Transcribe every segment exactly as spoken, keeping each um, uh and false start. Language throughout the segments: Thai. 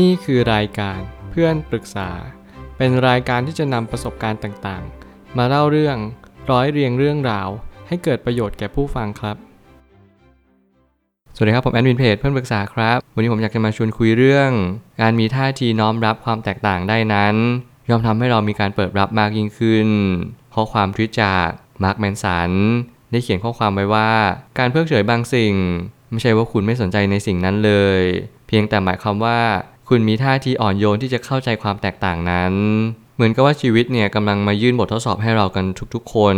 นี่คือรายการเพื่อนปรึกษาเป็นรายการที่จะนำประสบการณ์ต่างๆมาเล่าเรื่องร้อยเรียงเรื่องราวให้เกิดประโยชน์แก่ผู้ฟังครับสวัสดีครับผมแอดมินเพจเพื่อนปรึกษาครับวันนี้ผมอยากจะมาชวนคุยเรื่องการมีท่าทีน้อมรับความแตกต่างได้นั้นย่อมทำให้เรามีการเปิดรับมากยิ่งขึ้นข้อความทวิตจากมาร์คแมนสันได้เขียนข้อความไว้ว่าการเพิกเฉยบางสิ่งไม่ใช่ว่าคุณไม่สนใจในสิ่งนั้นเลยเพียงแต่หมายความว่าคุณมีท่าทีอ่อนโยนที่จะเข้าใจความแตกต่างนั้นเหมือนกับว่าชีวิตเนี่ยกำลังมายื่นบททดสอบให้เรากันทุกๆคน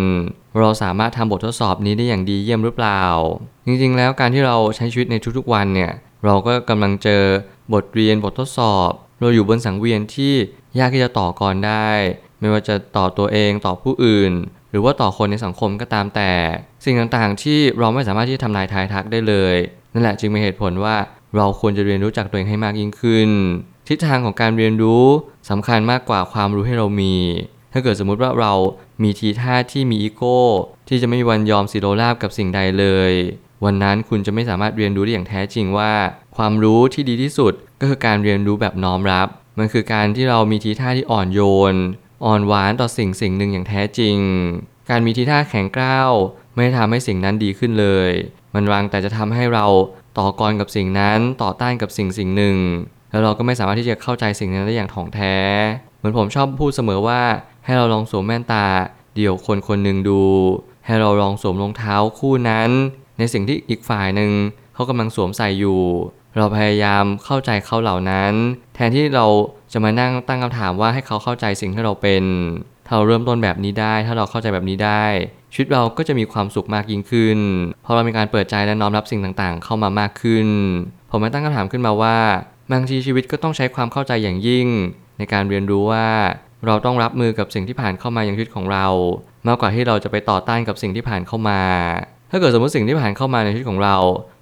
เราสามารถทำบททดสอบนี้ได้อย่างดีเยี่ยมหรือเปล่าจริงๆแล้วการที่เราใช้ชีวิตในทุกๆวันเนี่ยเราก็กำลังเจอบทเรียนบททดสอบเราอยู่บนสังเวียนที่ยากที่จะต่อกรได้ไม่ว่าจะต่อตัวเองต่อผู้อื่นหรือว่าต่อคนในสังคมก็ตามแต่สิ่งต่างๆที่เราไม่สามารถที่จะทำนายทายทักได้เลยนั่นแหละจึงเป็นเหตุผลว่าเราควรจะเรียนรู้จากตัวเองให้มากยิ่งขึ้นทิศทางของการเรียนรู้สำคัญมากกว่าความรู้ให้เรามีถ้าเกิดสมมุติว่าเรามีทีท่าที่มีอีโก้ที่จะไม่มีวันยอมสิโรราบกับสิ่งใดเลยวันนั้นคุณจะไม่สามารถเรียนรู้ได้อย่างแท้จริงว่าความรู้ที่ดีที่สุดก็คือการเรียนรู้แบบน้อมรับมันคือการที่เรามีทีท่าที่อ่อนโยนอ่อนหวานต่อสิ่งสิ่งหนึ่งอย่างแท้จริงการมีทีท่าแข็งกร้าวไม่ได้ทำให้สิ่งนั้นดีขึ้นเลยมันวางแต่จะทำให้เราต่อกรกับสิ่งนั้นต่อต้านกับสิ่งสิ่งหนึ่งแล้วเราก็ไม่สามารถที่จะเข้าใจสิ่งนั้นได้อย่างถ่องแท้เหมือนผมชอบพูดเสมอว่าให้เราลองสวมแว่นตาเดี่ยวคนคนหนึ่งดูให้เราลองสวมรองเท้าคู่นั้นในสิ่งที่อีกฝ่ายหนึ่งเขากำลังสวมใส่อยู่เราพยายามเข้าใจเขาเหล่านั้นแทนที่เราจะมานั่งตั้งคำถามว่าให้เขาเข้าใจสิ่งที่เราเป็นถ้าเราเริ่มต้นแบบนี้ได้ถ้าเราเข้าใจแบบนี้ได้ชีวิตเราก็จะมีความสุขมากยิ่งขึ้นเพราะเรามีการเปิดใจและน้อมรับสิ่งต่างๆเข้ามามากขึ้นผมมาตั้งคำถามขึ้นมาว่าบางทีชีวิตก็ต้องใช้ความเข้าใจอย่างยิ่งในการเรียนรู้ว่าเราต้องรับมือกับสิ่งที่ผ่านเข้ามาอย่างชีวิตของเรามากกว่าที่เราจะไปต่อต้านกับสิ่งที่ผ่านเข้ามาถ้าเกิดสมมติสิ่งที่ผ่านเข้ามาในชีวิตของเรา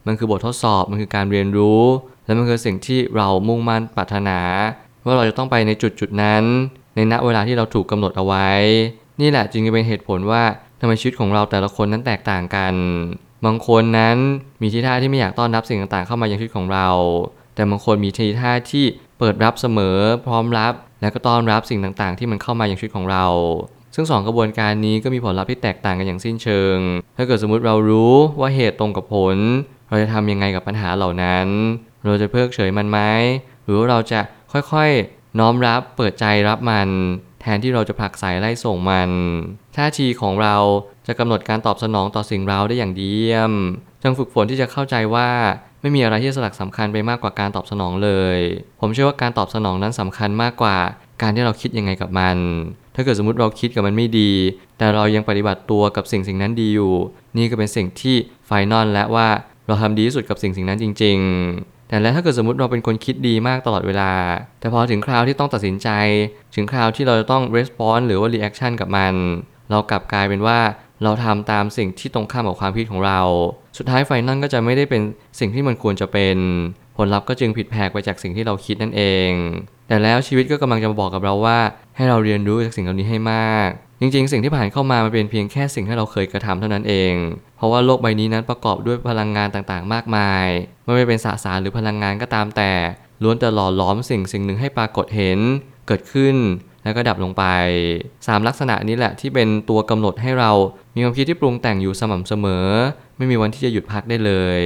มันคือบททดสอบมันคือการเรียนรู้และมันคือสิ่งที่เรามุ่งมั่นปรารถนาว่าเราจะต้องไปในจุดจุดนั้นในณเวลาที่เราถูกกำหนดเอาไว้นี่แหละจึงจะเป็นเหตุผลว่าทำไมชีวิตของเราแต่ละคนนั้นแตกต่างกันบางคนนั้นมีทีท่าที่ไม่อยากต้อนรับสิ่งต่างๆเข้ามายังชีวิตของเราแต่บางคนมีทีท่าที่เปิดรับเสมอพร้อมรับและก็ต้อนรับสิ่งต่างๆที่มันเข้ามายังชีวิตของเราซึ่งสองกระบวนการนี้ก็มีผลลัพธ์ที่แตกต่างกันอย่างสิ้นเชิงถ้าเกิดสมมุติเรารู้ว่าเหตุตรงกับผลเราจะทำยังไงกับปัญหาเหล่านั้นเราจะเพิกเฉยมันไหมหรือเราจะค่อยๆน้อมรับเปิดใจรับมันแทนที่เราจะผลักไสไล่ส่งมันท่าทีของเราจะกำหนดการตอบสนองต่อสิ่งเราได้อย่างดีเยี่ยมจงฝึกฝนที่จะเข้าใจว่าไม่มีอะไรที่สลักสำคัญไปมากกว่าการตอบสนองเลยผมเชื่อว่าการตอบสนองนั้นสำคัญมากกว่าการที่เราคิดยังไงกับมันถ้าเกิดสมมติเราคิดกับมันไม่ดีแต่เรายังปฏิบัติตัวกับสิ่งสิ่งนั้นดีอยู่นี่ก็เป็นสิ่งที่ไฟนอลและว่าเราทำดีที่สุดกับสิ่งสิ่งนั้นจริงๆแต่แล้วถ้าเกิดสมมติเราเป็นคนคิดดีมากตลอดเวลาแต่พอถึงคราวที่ต้องตัดสินใจถึงคราวที่เราจะต้องรีสปอนส์หรือว่ารีแอคชั่นกับมันเรากลับกลายเป็นว่าเราทำตามสิ่งที่ตรงข้ามกับความคิดของเราสุดท้ายไฟนอลก็จะไม่ได้เป็นสิ่งที่มันควรจะเป็นผลลัพธ์ก็จึงผิดแผกไปจากสิ่งที่เราคิดนั่นเองแต่แล้วชีวิตก็กำลังจะมาบอกกับเราว่าให้เราเรียนรู้จากสิ่งเหล่านี้ให้มากจริงๆสิ่งที่ผ่านเข้ามามันเป็นเพียงแค่สิ่งที่เราเคยกระทำเท่านั้นเองเพราะว่าโลกใบนี้นั้นประกอบด้วยพลังงานต่างๆมากมายไม่ว่าเป็นสสารหรือพลังงานก็ตามแต่ล้วนแต่หล่อหลอมสิ่งสิ่งหนึ่งให้ปรากฏเห็นเกิดขึ้นแล้วก็ดับลงไปสามลักษณะนี้แหละที่เป็นตัวกำหนดให้เรามีความคิดที่ปรุงแต่งอยู่สม่ำเสมอไม่มีวันที่จะหยุดพักได้เลย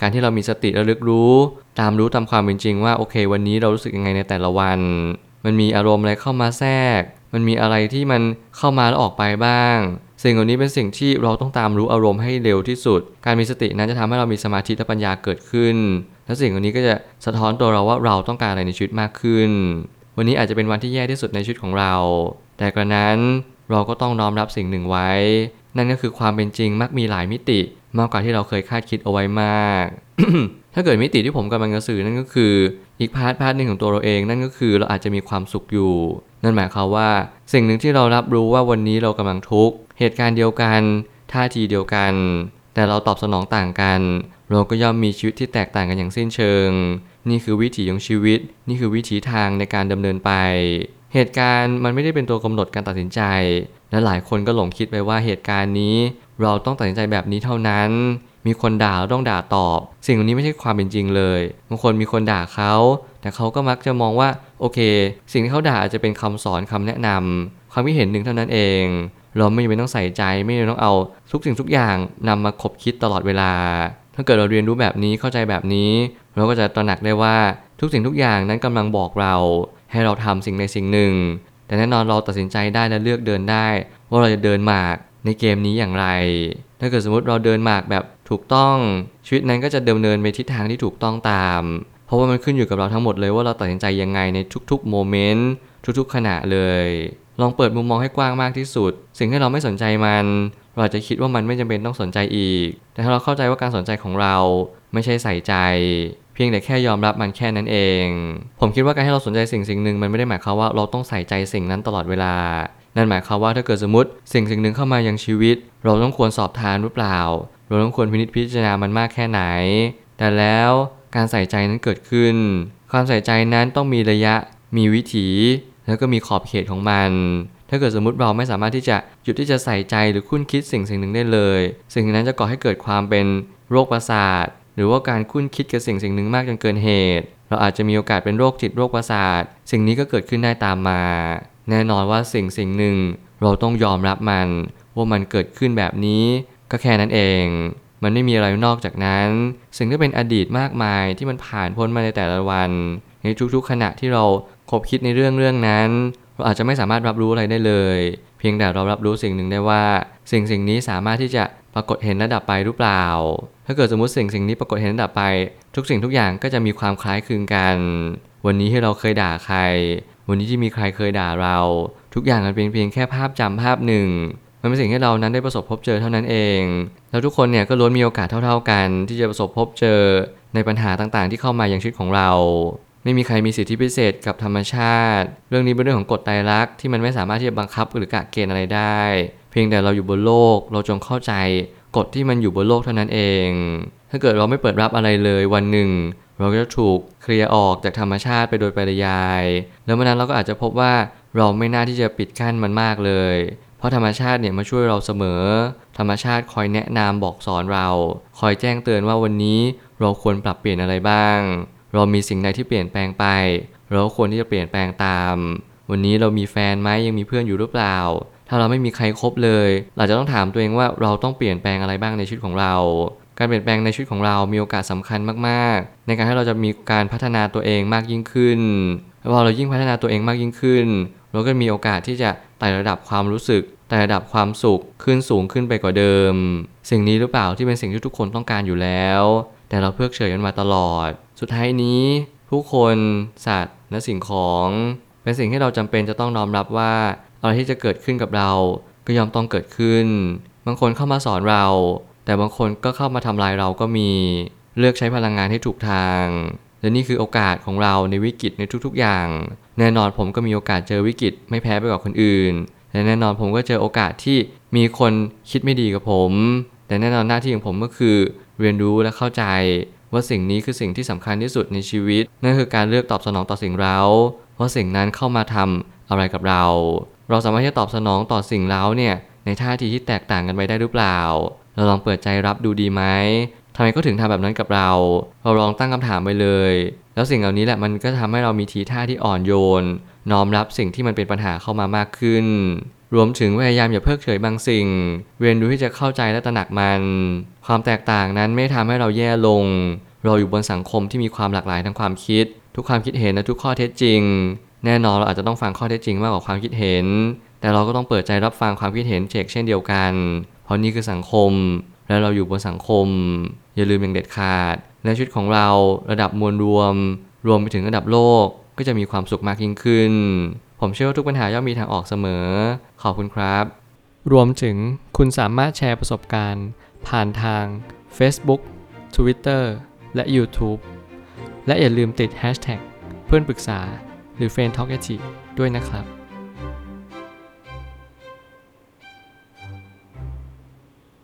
การที่เรามีสติระลึกรู้ตามรู้ตามความเป็นจริงว่าโอเควันนี้เรารู้สึกยังไงในแต่ละวันมันมีอารมณ์อะไรเข้ามาแทรกมันมีอะไรที่มันเข้ามาแล้วออกไปบ้างสิ่งเหล่านี้เป็นสิ่งที่เราต้องตามรู้อารมณ์ให้เร็วที่สุดการมีสตินั้นจะทำให้เรามีสมาธิและปัญญาเกิดขึ้นและสิ่งเหล่านี้ก็จะสะท้อนตัวเราว่าเราต้องการอะไรในชีวิตมากขึ้นวันนี้อาจจะเป็นวันที่แย่ที่สุดในชีวิตของเราแต่กระนั้นเราก็ต้องน้อมรับสิ่งหนึ่งไว้นั่นก็คือความเป็นจริงมักมีหลายมิติมากกว่าที่เราเคยคาดคิดเอาไว้มาก ถ้าเกิดมิติที่ผมกำลังจะสื่อนั่นก็คืออีกพาร์ทพาร์ทหนึ่งของตัวเราเองนั่นก็คือเราอาจจะมีความสุขอยู่นั่นหมายความว่าสิ่งหนึ่งที่เรารับรู้ว่าวันนี้เรากำลังทุกข์เหตุการณ์เดียวกันท่าทีเดียวกันแต่เราตอบสนองต่างกันเราก็ย่อมมีชีวิตที่แตกต่างกันอย่างสิ้นเชิงนี่คือวิถีของชีวิตนี่คือวิถีทางในการดำเนินไปเหตุการณ์มันไม่ได้เป็นตัวกำหนดการตัดสินใจและหลายคนก็หลงคิดไปว่าเหตุการณ์นี้เราต้องตัดสินใจแบบนี้เท่านั้นมีคนด่าเราต้องด่าตอบสิ่งเหล่านี้ไม่ใช่ความเป็นจริงเลยบางคนมีคนด่าเขา แต่เขาก็มักจะมองว่าโอเคสิ่งที่เขาด่าอาจจะเป็นคำสอนคำแนะนำความคิดเห็นหนึ่งเท่านั้นเองเราไม่จำเป็นต้องใส่ใจไม่จำเป็นต้องเอาทุกสิ่งทุกอย่างนำมาคบคิดตลอดเวลาถ้าเกิดเราเรียนรู้แบบนี้เข้าใจแบบนี้เราก็จะตระหนักได้ว่าทุกสิ่งทุกอย่างนั้นกำลังบอกเราให้เราทำสิ่งใดสิ่งหนึ่งแต่แน่นอนเราตัดสินใจได้และเลือกเดินได้ว่าเราจะเดินหมากในเกมนี้อย่างไรถ้าเกิดสมมติเราเดินหมากแบบถูกต้องชีวิตนั้นก็จะดำเนินไปทิศทางที่ถูกต้องตามเพราะว่ามันขึ้นอยู่กับเราทั้งหมดเลยว่าเราตัดสินใจยังไงในทุกๆโมเมนต์ทุกๆขณะเลยลองเปิดมุมมองให้กว้างมากที่สุดสิ่งที่เราไม่สนใจมันเราอาจจะคิดว่ามันไม่จำเป็นต้องสนใจอีกแต่ถ้าเราเข้าใจว่าการสนใจของเราไม่ใช่ใส่ใจเพียงแต่แค่ยอมรับมันแค่นั้นเองผมคิดว่าการให้เราสนใจสิ่งสิ่งหนึ่งมันไม่ได้หมายความว่าเราต้องใส่ใจสิ่งนั้นตลอดเวลานั่นหมายความว่าถ้าเกิดสมมติสิ่งสิ่งหนึ่งเข้ามายังชีวิตเราต้องควรสอบทานหรือเปล่าเราต้องควรพินิจพิจารณามันมากแค่ไหนแต่แล้วการใส่ใจนั้นเกิดขึ้นความใส่ใจนั้นต้องมีระยะมีวิถีแล้วก็มีขอบเขตของมันถ้าเกิดสมมติเราไม่สามารถที่จะหยุดที่จะใส่ใจหรือคุ้นคิดสิ่งสิ่งหนึ่งได้เลยสิ่งนั้นจะก่อให้เกิดความเป็นโรคประสาทหรือว่าการคุ้นคิดกับสิ่งสิ่งหนึ่งมากจนเกินเหตุเราอาจจะมีโอกาสเป็นโรคจิตโรคประสาทสิ่งนี้ก็เกิดขึ้นได้ตามมาแน่นอนว่าสิ่งสิ่งหนึ่งเราต้องยอมรับมันว่ามันเกิดขึ้นแบบนี้ก็แค่นั้นเองมันไม่มีอะไรนอกจากนั้นสิ่งที่เป็นอดีตมากมายที่มันผ่านพ้นมาในแต่ละวันในทุกๆขณะที่เราคบคิดในเรื่องเรื่องนั้นเราอาจจะไม่สามารถรับรู้อะไรได้เลยเพียงแต่เรารับรู้สิ่งหนึ่งได้ว่าสิ่งสิ่งนี้สามารถที่จะปรากฏเห็นและดับไปหรือเปล่าถ้าเกิดสมมติสิ่งสิ่งนี้ปรากฏเห็นและดับไปทุกสิ่งทุกอย่างก็จะมีความคล้ายคลึงกันวันนี้ที่เราเคยด่าใครวันนี้ที่มีใครเคยด่าเราทุกอย่างมันเป็นเพียงแค่ภาพจำภาพหนึ่งมันเป็นสิ่งที่เรานั้นได้ประสบพบเจอเท่านั้นเองแล้วทุกคนเนี่ยก็ล้วนมีโอกาสเท่าๆกันที่จะประสบพบเจอในปัญหาต่างๆที่เข้ามายังชีวิตของเราไม่มีใครมีสิทธิพิเศษกับธรรมชาติเรื่องนี้เป็นเรื่องของกฎไตรลักษณ์ที่มันไม่สามารถที่จะบังคับหรือกะเกณฑ์อะไรได้เพียงแต่เราอยู่บนโลกเราจงเข้าใจกฎที่มันอยู่บนโลกเท่านั้นเองถ้าเกิดเราไม่เปิดรับอะไรเลยวันหนึ่งเราก็จะถูกเคลียร์ออกจากธรรมชาติไปโดยปริยายแล้วเมื่อนั้นเราก็อาจจะพบว่าเราไม่น่าที่จะปิดกั้นมันมากเลยเพราะธรรมชาติเนี่ยมาช่วยเราเสมอธรรมชาติคอยแนะนำบอกสอนเราคอยแจ้งเตือนว่าวันนี้เราควรปรับเปลี่ยนอะไรบ้างเรามีสิ่งใดที่เปลี่ยนแปลงไปเราควรที่จะเปลี่ยนแปลงตามวันนี้เรามีแฟนไหมยังมีเพื่อนอยู่หรือเปล่าถ้าเราไม่มีใครคบเลยเราจะต้องถามตัวเองว่าเราต้องเปลี่ยนแปลงอะไรบ้างในชีวิตของเราการเปลี่ยนแปลงในชีวิตของเรามีโอกาสสำคัญมากๆในการให้เราจะมีการพัฒนาตัวเองมากยิ่งขึ้นพอเรายิ่งพัฒนาตัวเองมากยิ่งขึ้นเราก็มีโอกาสที่จะไต่ระดับความรู้สึกไต่ระดับความสุขขึ้นสูงขึ้นไปกว่าเดิมสิ่งนี้หรือเปล่าที่เป็นสิ่งที่ทุกคนต้องการอยู่แล้วแต่เราเพิกเฉยมันมาตลอดสุดท้ายนี้ผู้คนสัตว์และสิ่งของเป็นสิ่งที่เราจำเป็นจะต้องน้อมรับว่าอะไรที่จะเกิดขึ้นกับเราก็ยอมต้องเกิดขึ้นบางคนเข้ามาสอนเราแต่บางคนก็เข้ามาทำลายเราก็มีเลือกใช้พลังงานให้ถูกทางและนี่คือโอกาสของเราในวิกฤตในทุกๆอย่างแน่นอนผมก็มีโอกาสเจอวิกฤตไม่แพ้ไปกว่าคนอื่นและแน่นอนผมก็เจอโอกาสที่มีคนคิดไม่ดีกับผมแต่แน่นอนหน้าที่ของผมก็คือเรียนรู้และเข้าใจว่าสิ่งนี้คือสิ่งที่สำคัญที่สุดในชีวิตนั่นคือการเลือกตอบสนองต่อสิ่งเร้าว่าสิ่งนั้นเข้ามาทำอะไรกับเราเราสามารถที่จะตอบสนองต่อสิ่งเร้าเนี่ยในท่าทีที่แตกต่างกันไปได้หรือเปล่าเราลองเปิดใจรับดูดีไหมทำไมเขาถึงทำแบบนั้นกับเราเราลองตั้งคำถามไปเลยแล้วสิ่งเหล่านี้แหละมันก็ทำให้เรามีทีท่าที่อ่อนโยนน้อมรับสิ่งที่มันเป็นปัญหาเข้ามามากขึ้นรวมถึงพยายามอย่าเพิกเฉยบางสิ่งเรียนรู้ที่จะเข้าใจและตระหนักมันความแตกต่างนั้นไม่ทำให้เราแย่ลงเราอยู่บนสังคมที่มีความหลากหลายทางความคิดทุกความคิดเห็นและทุกข้อเท็จจริงแน่นอนเราอาจจะต้องฟังข้อเท็จจริงมากกว่าความคิดเห็นแต่เราก็ต้องเปิดใจรับฟังความคิดเห็นเฉกเช่นเดียวกันเพราะนี่คือสังคมและเราอยู่บนสังคมอย่าลืมอย่างเด็ดขาดและชีวิตของเราระดับมวลรวมรวมไปถึงระดับโลกก็จะมีความสุขมากยิ่งขึ้นผมเชื่อว่าทุกปัญหาย่อมมีทางออกเสมอขอบคุณครับรวมถึงคุณสามารถแชร์ประสบการณ์ผ่านทาง Facebook Twitter และ YouTube และอย่าลืมติด แฮชแท็ก เพื่อนปรึกษาหรือ เฟรนด์ ทอล์ก แอท ที ด้วยนะครับ